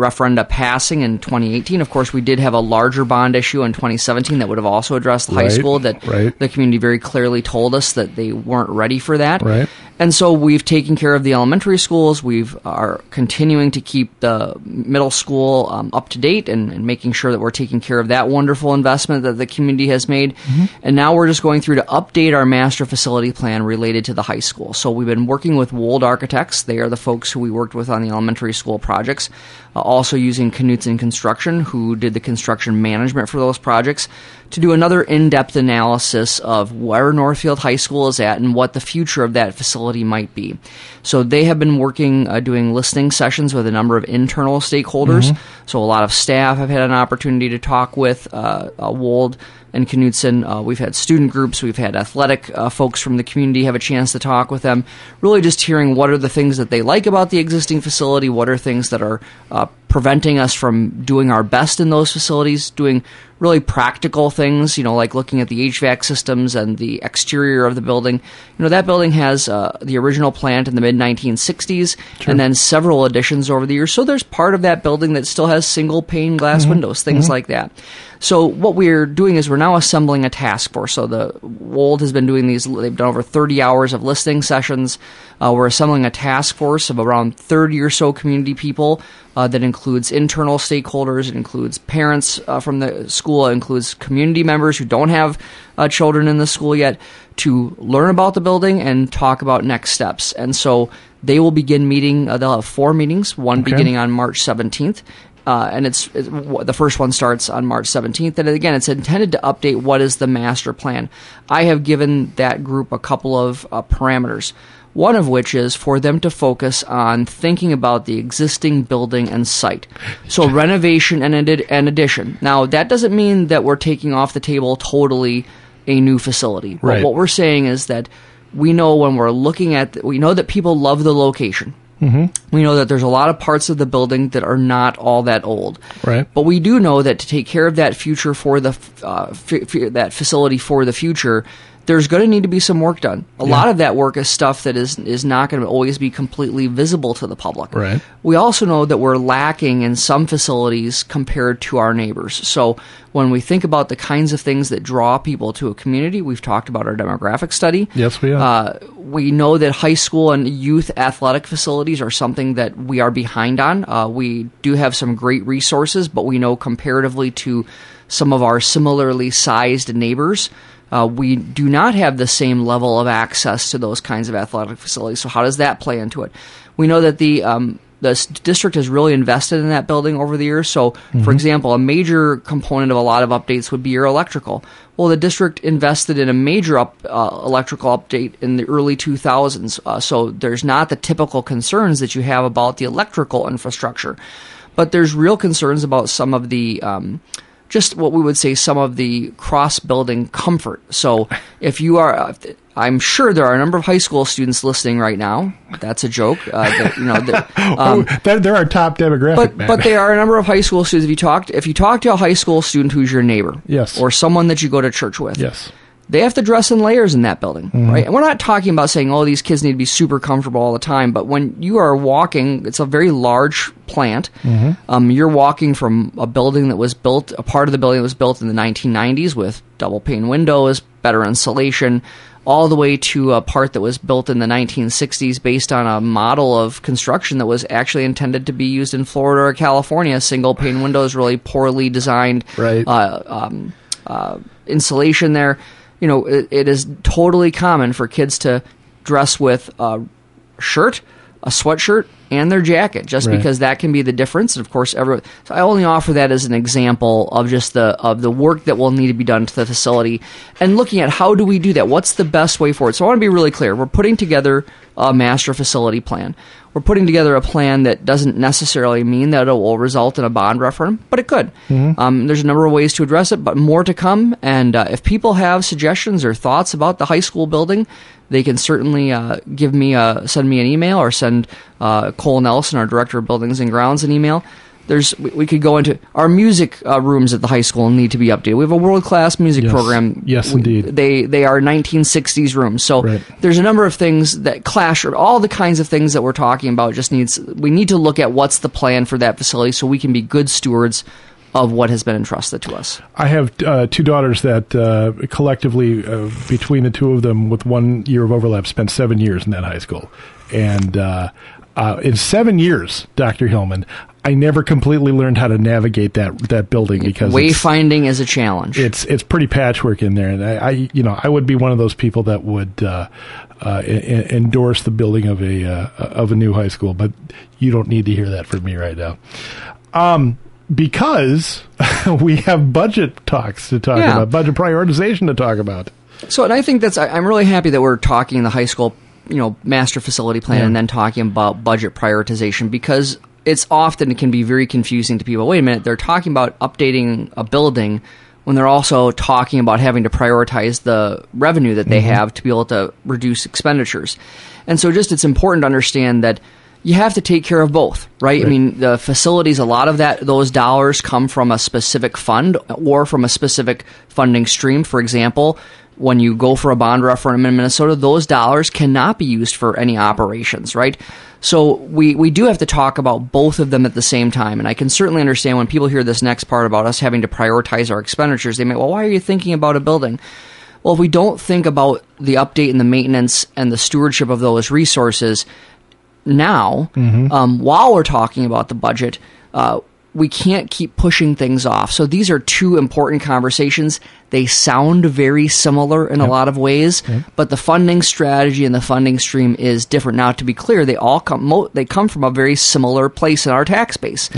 referenda passing in 2018. Of course, we did have a larger bond issue in 2017 that would have also addressed the high school that the community very clearly told us that they weren't ready for that. Right. And so we've taken care of the elementary schools. We are continuing to keep the middle school up to date and making sure that we're taking care of that wonderful investment that the community has made. Mm-hmm. And now we're just going through to update our master facility plan related to the high school. So we've been working with Wold Architects. They are the folks who we worked with on the elementary school projects. Also using Knutson Construction, who did the construction management for those projects, to do another in-depth analysis of where Northfield High School is at and what the future of that facility might be. So they have been working, doing listening sessions with a number of internal stakeholders. Mm-hmm. So a lot of staff have had an opportunity to talk with Wold and Knutson. We've had student groups. We've had athletic folks from the community have a chance to talk with them, really just hearing what are the things that they like about the existing facility, what are things that are preventing us from doing our best in those facilities, doing really practical things, like looking at the HVAC systems and the exterior of the building. That building has the original plant in the mid-1960s and then several additions over the years. So there's part of that building that still has single pane glass windows, things like that. So what we're doing is we're now assembling a task force. So the Wold has been doing these. They've done over 30 hours of listening sessions. We're assembling a task force of around 30 or so community people that includes internal stakeholders. It includes parents from the school. It includes community members who don't have children in the school yet, to learn about the building and talk about next steps. And so they will begin meeting. They'll have four meetings, one beginning on March 17th. And it's the first one starts on March 17th. And again, it's intended to update what is the master plan. I have given that group a couple of parameters, one of which is for them to focus on thinking about the existing building and site. So renovation and addition. Now, that doesn't mean that we're taking off the table totally a new facility. Right. But what we're saying is that we know when we're looking at we know that people love the location. Mm-hmm. We know that there's a lot of parts of the building that are not all that old. Right. But we do know that to take care of that future for the that facility for the future, there's going to need to be some work done. A lot of that work is stuff that is not going to always be completely visible to the public. Right. We also know that we're lacking in some facilities compared to our neighbors. So when we think about the kinds of things that draw people to a community, we've talked about our demographic study. Yes, we are. We know that high school and youth athletic facilities are something that we are behind on. We do have some great resources, but we know comparatively to some of our similarly sized neighbors, we do not have the same level of access to those kinds of athletic facilities. So how does that play into it? We know that the district has really invested in that building over the years. So, for example, a major component of a lot of updates would be your electrical. Well, the district invested in a major electrical update in the early 2000s. So there's not the typical concerns that you have about the electrical infrastructure. But there's real concerns about some of the just what we would say some of the cross-building comfort. So if you are, I'm sure there are a number of high school students listening right now. That's a joke. They're our top demographic, but there are a number of high school students. If you talk to a high school student who's your neighbor, or someone that you go to church with, they have to dress in layers in that building, right? And we're not talking about saying, oh, these kids need to be super comfortable all the time. But when you are walking, it's a very large plant. You're walking from a building that was built, a part of the building that was built in the 1990s with double pane windows, better insulation, all the way to a part that was built in the 1960s based on a model of construction that was actually intended to be used in Florida or California. Single pane windows, really poorly designed insulation there. It is totally common for kids to dress with a shirt, a sweatshirt, and their jacket, just because that can be the difference. And of course, so I only offer that as an example of just the work that will need to be done to the facility, and looking at how do we do that. What's the best way forward? So I want to be really clear. We're putting together a master facility plan. We're putting together a plan that doesn't necessarily mean that it will result in a bond referendum, but it could. There's a number of ways to address it, but more to come. And if people have suggestions or thoughts about the high school building, they can certainly send me an email or send Cole Nelson, our Director of Buildings and Grounds, an email. we could go into our music rooms at the high school need to be updated. We have a world-class music program. Yes, indeed. They are 1960s rooms. So there's a number of things that clash, or all the kinds of things that we're talking about just needs, we need to look at what's the plan for that facility so we can be good stewards of what has been entrusted to us. I have two daughters that collectively, between the two of them, with 1 year of overlap, spent 7 years in that high school. And in 7 years, Dr. Hillmann, I never completely learned how to navigate that building, because wayfinding is a challenge. It's pretty patchwork in there, and I would be one of those people that would endorse the building of a new high school, but you don't need to hear that from me right now. Because we have budget talks to talk about, budget prioritization to talk about. So, and I think I'm really happy that we're talking the high school, master facility plan, and then talking about budget prioritization, because it's often, it can be very confusing to people. Wait a minute, they're talking about updating a building when they're also talking about having to prioritize the revenue that they have to be able to reduce expenditures. And so just it's important to understand that you have to take care of both, right? I mean, the facilities, a lot of those dollars come from a specific fund or from a specific funding stream. For example, when you go for a bond referendum in Minnesota, those dollars cannot be used for any operations, right? So we do have to talk about both of them at the same time. And I can certainly understand when people hear this next part about us having to prioritize our expenditures, they may, well, why are you thinking about a building? Well, if we don't think about the update and the maintenance and the stewardship of those resources now, while we're talking about the budget, we can't keep pushing things off. So these are two important conversations. They sound very similar in a lot of ways, but the funding strategy and the funding stream is different. Now, to be clear, they all come from a very similar place in our tax base,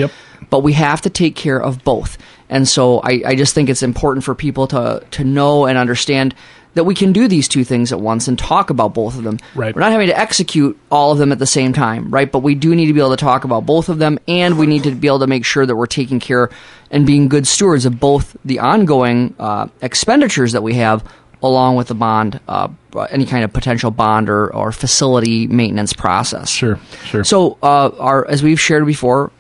but we have to take care of both. And so I just think it's important for people to know and understand that we can do these two things at once and talk about both of them. Right. We're not having to execute all of them at the same time, right? But we do need to be able to talk about both of them, and we need to be able to make sure that we're taking care and being good stewards of both the ongoing expenditures that we have, along with the bond, any kind of potential bond or facility maintenance process. Sure. So as we've shared before,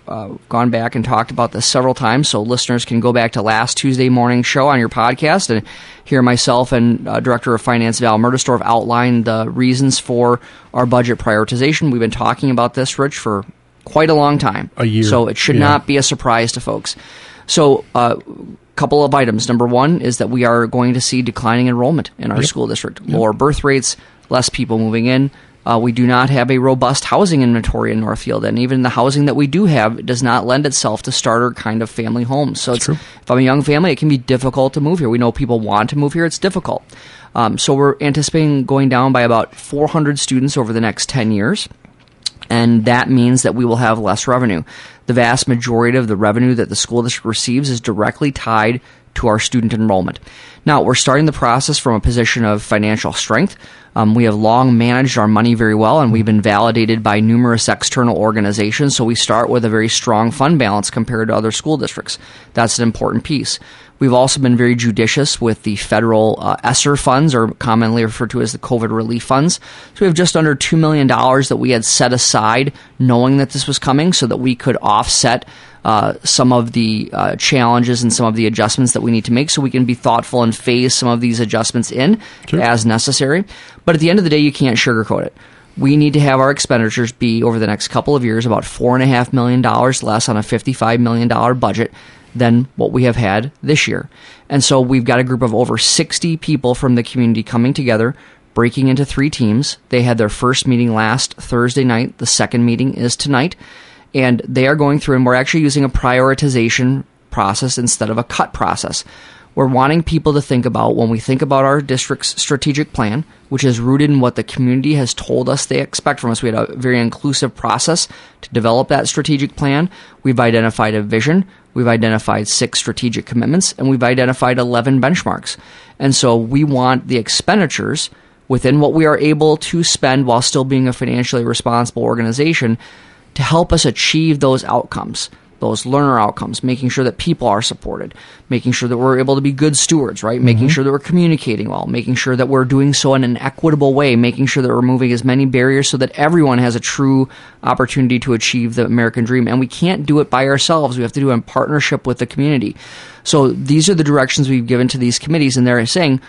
gone back and talked about this several times, so listeners can go back to last Tuesday morning show on your podcast and hear myself and Director of Finance Val Mertesdorf outline the reasons for our budget prioritization. We've been talking about this, Rich, for quite a long time. A year. So it should not be a surprise to folks. So couple of items. Number one is that we are going to see declining enrollment in our school district, lower birth rates, less people moving in. We do not have a robust housing inventory in Northfield, and even the housing that we do have does not lend itself to starter kind of family homes. So if I'm a young family, it can be difficult to move here. We know people want to move here. It's difficult. So we're anticipating going down by about 400 students over the next 10 years. And that means that we will have less revenue. The vast majority of the revenue that the school district receives is directly tied to our student enrollment. Now, we're starting the process from a position of financial strength. We have long managed our money very well, and we've been validated by numerous external organizations, so we start with a very strong fund balance compared to other school districts. That's an important piece. We've also been very judicious with the federal ESSER funds, or commonly referred to as the COVID relief funds. So we have just under $2 million that we had set aside knowing that this was coming so that we could offset some of the challenges and some of the adjustments that we need to make, so we can be thoughtful and phase some of these adjustments in as necessary. But at the end of the day, you can't sugarcoat it. We need to have our expenditures be, over the next couple of years, about $4.5 million less on a $55 million budget than what we have had this year. And so we've got a group of over 60 people from the community coming together, breaking into three teams. They had their first meeting last Thursday night. The second meeting is tonight. And they are going through, and we're actually using a prioritization process instead of a cut process. We're wanting people to think about, when we think about our district's strategic plan, which is rooted in what the community has told us they expect from us. We had a very inclusive process to develop that strategic plan. We've identified a vision. We've identified 6 strategic commitments, and we've identified 11 benchmarks. And so we want the expenditures within what we are able to spend while still being a financially responsible organization to help us achieve those outcomes. those learner outcomes, making sure that people are supported, making sure that we're able to be good stewards, right? Making sure that we're communicating well, making sure that we're doing so in an equitable way, making sure that we're removing as many barriers so that everyone has a true opportunity to achieve the American dream. And we can't do it by ourselves. We have to do it in partnership with the community. So these are the directions we've given to these committees, and they're saying,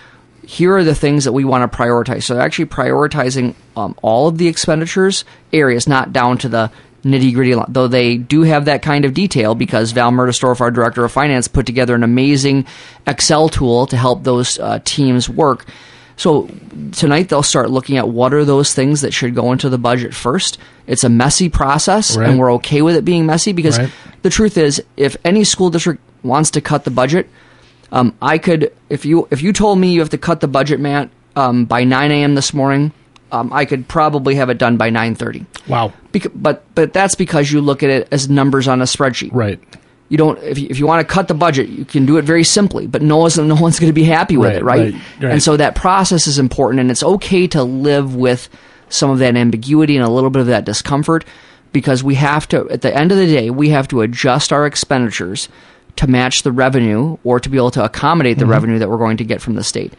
here are the things that we want to prioritize. So actually prioritizing all of the expenditures areas, not down to the nitty-gritty, though they do have that kind of detail, because Val Mertesdorf, our director of finance, put together an amazing Excel tool to help those teams work. So tonight they'll start looking at what are those things that should go into the budget first. It's a messy process, right, and we're okay with it being messy, because the truth is, if any school district wants to cut the budget, I could, if you told me you have to cut the budget, Matt, by 9 a.m. this morning, I could probably have it done by 9:30. Wow! But that's because you look at it as numbers on a spreadsheet. Right. You don't. If you want to cut the budget, you can do it very simply. But no one's going to be happy with it, right? And so that process is important, and it's okay to live with some of that ambiguity and a little bit of that discomfort, because we have to. At the end of the day, we have to adjust our expenditures to match the revenue, or to be able to accommodate the revenue that we're going to get from the state.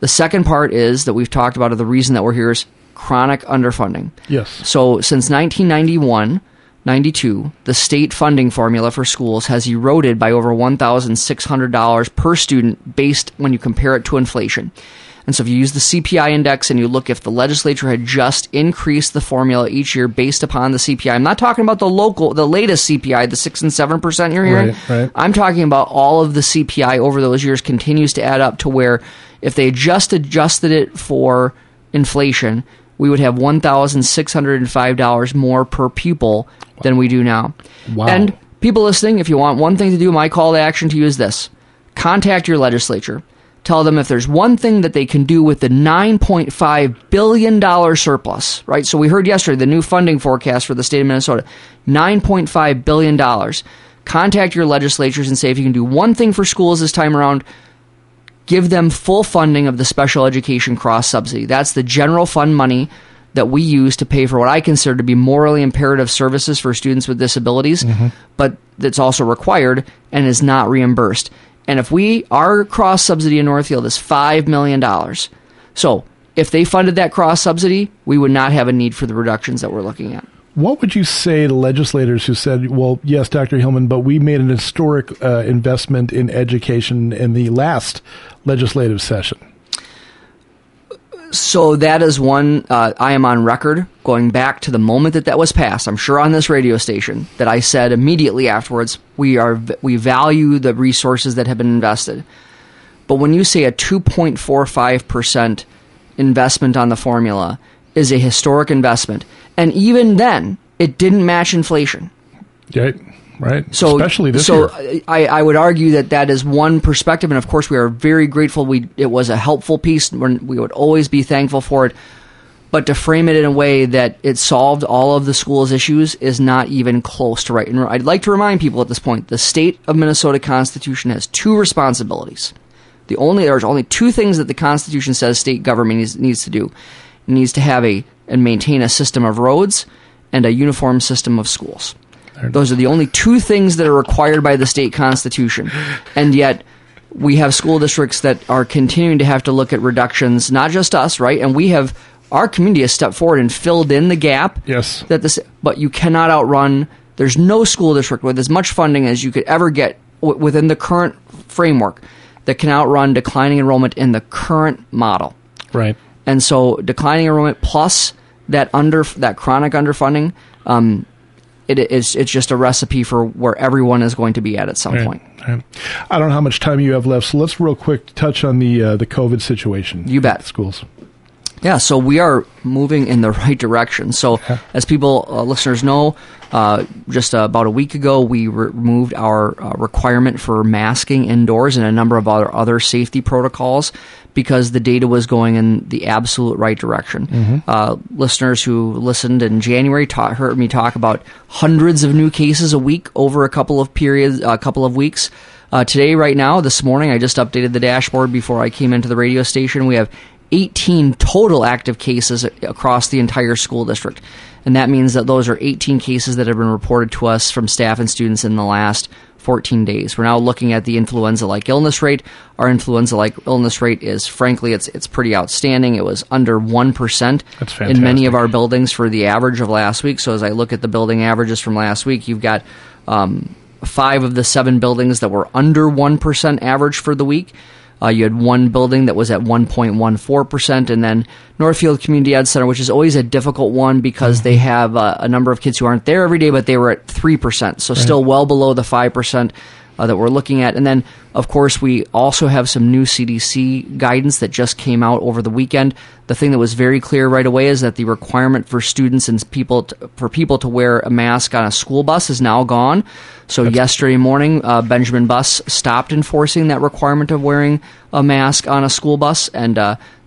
The second part is that we've talked about, the reason that we're here is chronic underfunding. Yes. So since 1991, 92, the state funding formula for schools has eroded by over $1,600 per student based when you compare it to inflation. And so if you use the CPI index and you look, if the legislature had just increased the formula each year based upon the CPI, I'm not talking about the latest CPI, the 6 and 7% you're hearing. Right. I'm talking about all of the CPI over those years continues to add up to where if they just adjusted it for inflation, we would have $1,605 more per pupil than we do now. Wow. And people listening, if you want one thing to do, my call to action to you is this. Contact your legislature. Tell them if there's one thing that they can do with the $9.5 billion surplus, right? So we heard yesterday the new funding forecast for the state of Minnesota, $9.5 billion. Contact your legislatures and say, if you can do one thing for schools this time around, give them full funding of the special education cross-subsidy. That's the general fund money that we use to pay for what I consider to be morally imperative services for students with disabilities, but that's also required and is not reimbursed. And if our cross subsidy in Northfield is $5 million. So if they funded that cross subsidy, we would not have a need for the reductions that we're looking at. What would you say to legislators who said, well, yes, Dr. Hillmann, but we made an historic investment in education in the last legislative session? So that is one, I am on record going back to the moment that was passed, I'm sure on this radio station, that I said immediately afterwards, we value the resources that have been invested. But when you say a 2.45% investment on the formula is a historic investment, and even then, it didn't match inflation. Right. So, especially this year. I would argue that is one perspective, and of course we are very grateful. It was a helpful piece. We would always be thankful for it. But to frame it in a way that it solved all of the school's issues is not even close to right. And I'd like to remind people at this point, the state of Minnesota Constitution has two responsibilities. There's only two things that the Constitution says state government needs to do. It needs to have and maintain a system of roads and a uniform system of schools. Those are the only two things that are required by the state constitution. And yet we have school districts that are continuing to have to look at reductions, not just us, right? And our community has stepped forward and filled in the gap. Yes. But you cannot outrun. There's no school district with as much funding as you could ever get within the current framework that can outrun declining enrollment in the current model. Right. And so declining enrollment plus that chronic underfunding, it's just a recipe for where everyone is going to be at some point. Right. I don't know how much time you have left, so let's real quick touch on the COVID situation. You bet. Schools. Yeah, so we are moving in the right direction. So as listeners know, just about a week ago, we removed our requirement for masking indoors and a number of other safety protocols, because the data was going in the absolute right direction. Listeners who listened in January heard me talk about hundreds of new cases a week over a couple of periods, a couple of weeks. Today, right now, this morning, I just updated the dashboard before I came into the radio station. We have 18 total active cases across the entire school district. And that means that those are 18 cases that have been reported to us from staff and students in the last 14 days. We're now looking at the influenza-like illness rate. Our influenza-like illness rate is, frankly, it's pretty outstanding. It was under 1% in many of our buildings for the average of last week. So as I look at the building averages from last week, you've got 5 of the 7 buildings that were under 1% average for the week. You had one building that was at 1.14%, and then Northfield Community Ed Center, which is always a difficult one because they have a number of kids who aren't there every day, but they were at 3%, so still well below the 5% that we're looking at. And then, of course, we also have some new CDC guidance that just came out over the weekend. The thing that was very clear right away is that the requirement for students and people to wear a mask on a school bus is now gone. So yesterday morning, Benjamin Bus stopped enforcing that requirement of wearing a mask on a school bus, and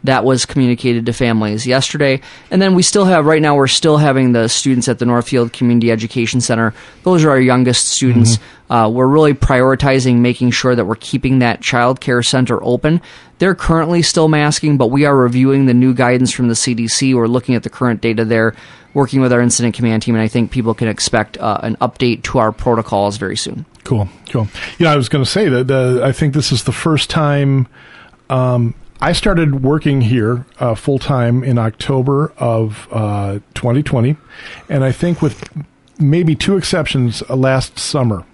that was communicated to families yesterday. And then we still have, right now, we're still having the students at the Northfield Community Education Center. Those are our youngest students. We're really prioritizing making sure that we're keeping that child care center open. They're currently still masking, but we are reviewing the new guidance from the CDC. We're looking at the current data there, working with our incident command team, and I think people can expect an update to our protocols very soon. Cool. Yeah, I was going to say that I think this is the first time I started working here full-time in October of 2020, and I think with maybe 2 exceptions last summer,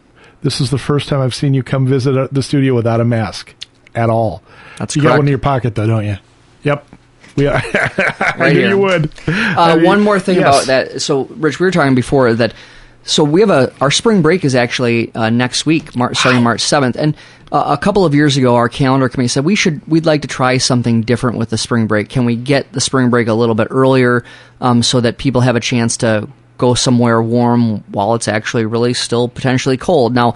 this is the first time I've seen you come visit the studio without a mask at all. That's correct. You got one in your pocket, though, don't you? Yep. Yeah. I knew you would. One more thing about that. So, Rich, we were talking before that. So we have our spring break is actually next week, starting March 7th. And a couple of years ago, our calendar committee said we'd like to try something different with the spring break. Can we get the spring break a little bit earlier so that people have a chance to go somewhere warm while it's actually really still potentially cold? Now,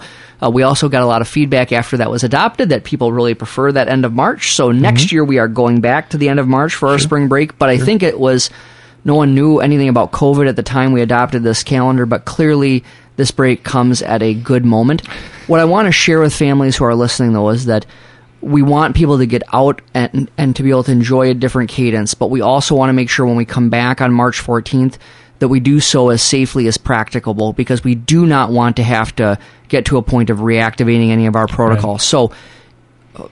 we also got a lot of feedback after that was adopted that people really prefer that end of March. So next year we are going back to the end of March for our spring break. But I think it was no one knew anything about COVID at the time we adopted this calendar, but clearly this break comes at a good moment. What I want to share with families who are listening, though, is that we want people to get out and to be able to enjoy a different cadence. But we also want to make sure when we come back on March 14th, that we do so as safely as practicable, because we do not want to have to get to a point of reactivating any of our protocols. So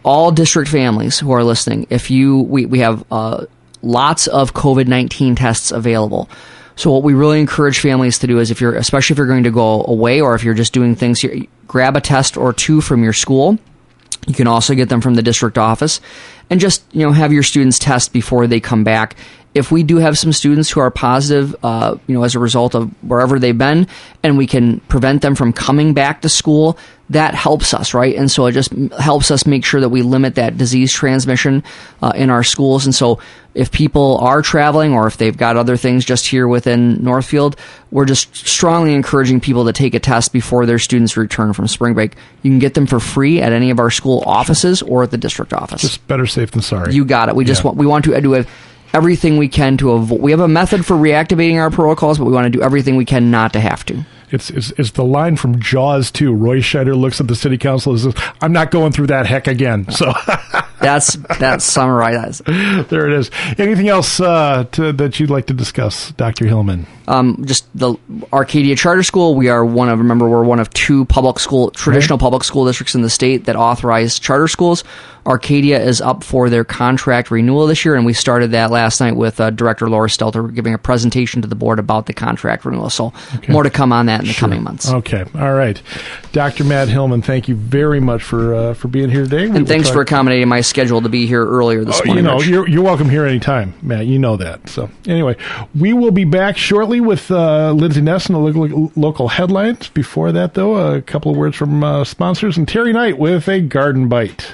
all district families who are listening, if we have lots of COVID-19 tests available. So what we really encourage families to do is, especially if you're going to go away or if you're just doing things, grab a test or 2 from your school. You can also get them from the district office, and just have your students test before they come back. If we do have some students who are positive, as a result of wherever they've been, and we can prevent them from coming back to school, that helps us, right? And so it just helps us make sure that we limit that disease transmission in our schools. And so if people are traveling or if they've got other things just here within Northfield, we're just strongly encouraging people to take a test before their students return from spring break. You can get them for free at any of our school offices or at the district office. Just better safe than sorry. You got it. We want to do everything we can to avoid. We have a method for reactivating our protocols, but we want to do everything we can not to have to. It's the line from Jaws 2. Roy Scheider looks at the city council and says, "I'm not going through that heck again." So that's summarized. There it is. Anything else that you'd like to discuss, Dr. Hillmann? Just the Arcadia Charter School. We're one of 2 public school districts in the state that authorize charter schools. Arcadia is up for their contract renewal this year, and we started that last night with Director Laura Stelter giving a presentation to the board about the contract renewal. So more to come on that in the coming months. Okay. All right. Dr. Matt Hillmann, thank you very much for being here today. And thanks for accommodating my schedule to be here earlier this morning. You're welcome here anytime, Matt. You know that. So anyway, we will be back shortly with Lindsay Ness and the local headlines. Before that, though, a couple of words from sponsors and Terry Knight with a garden bite.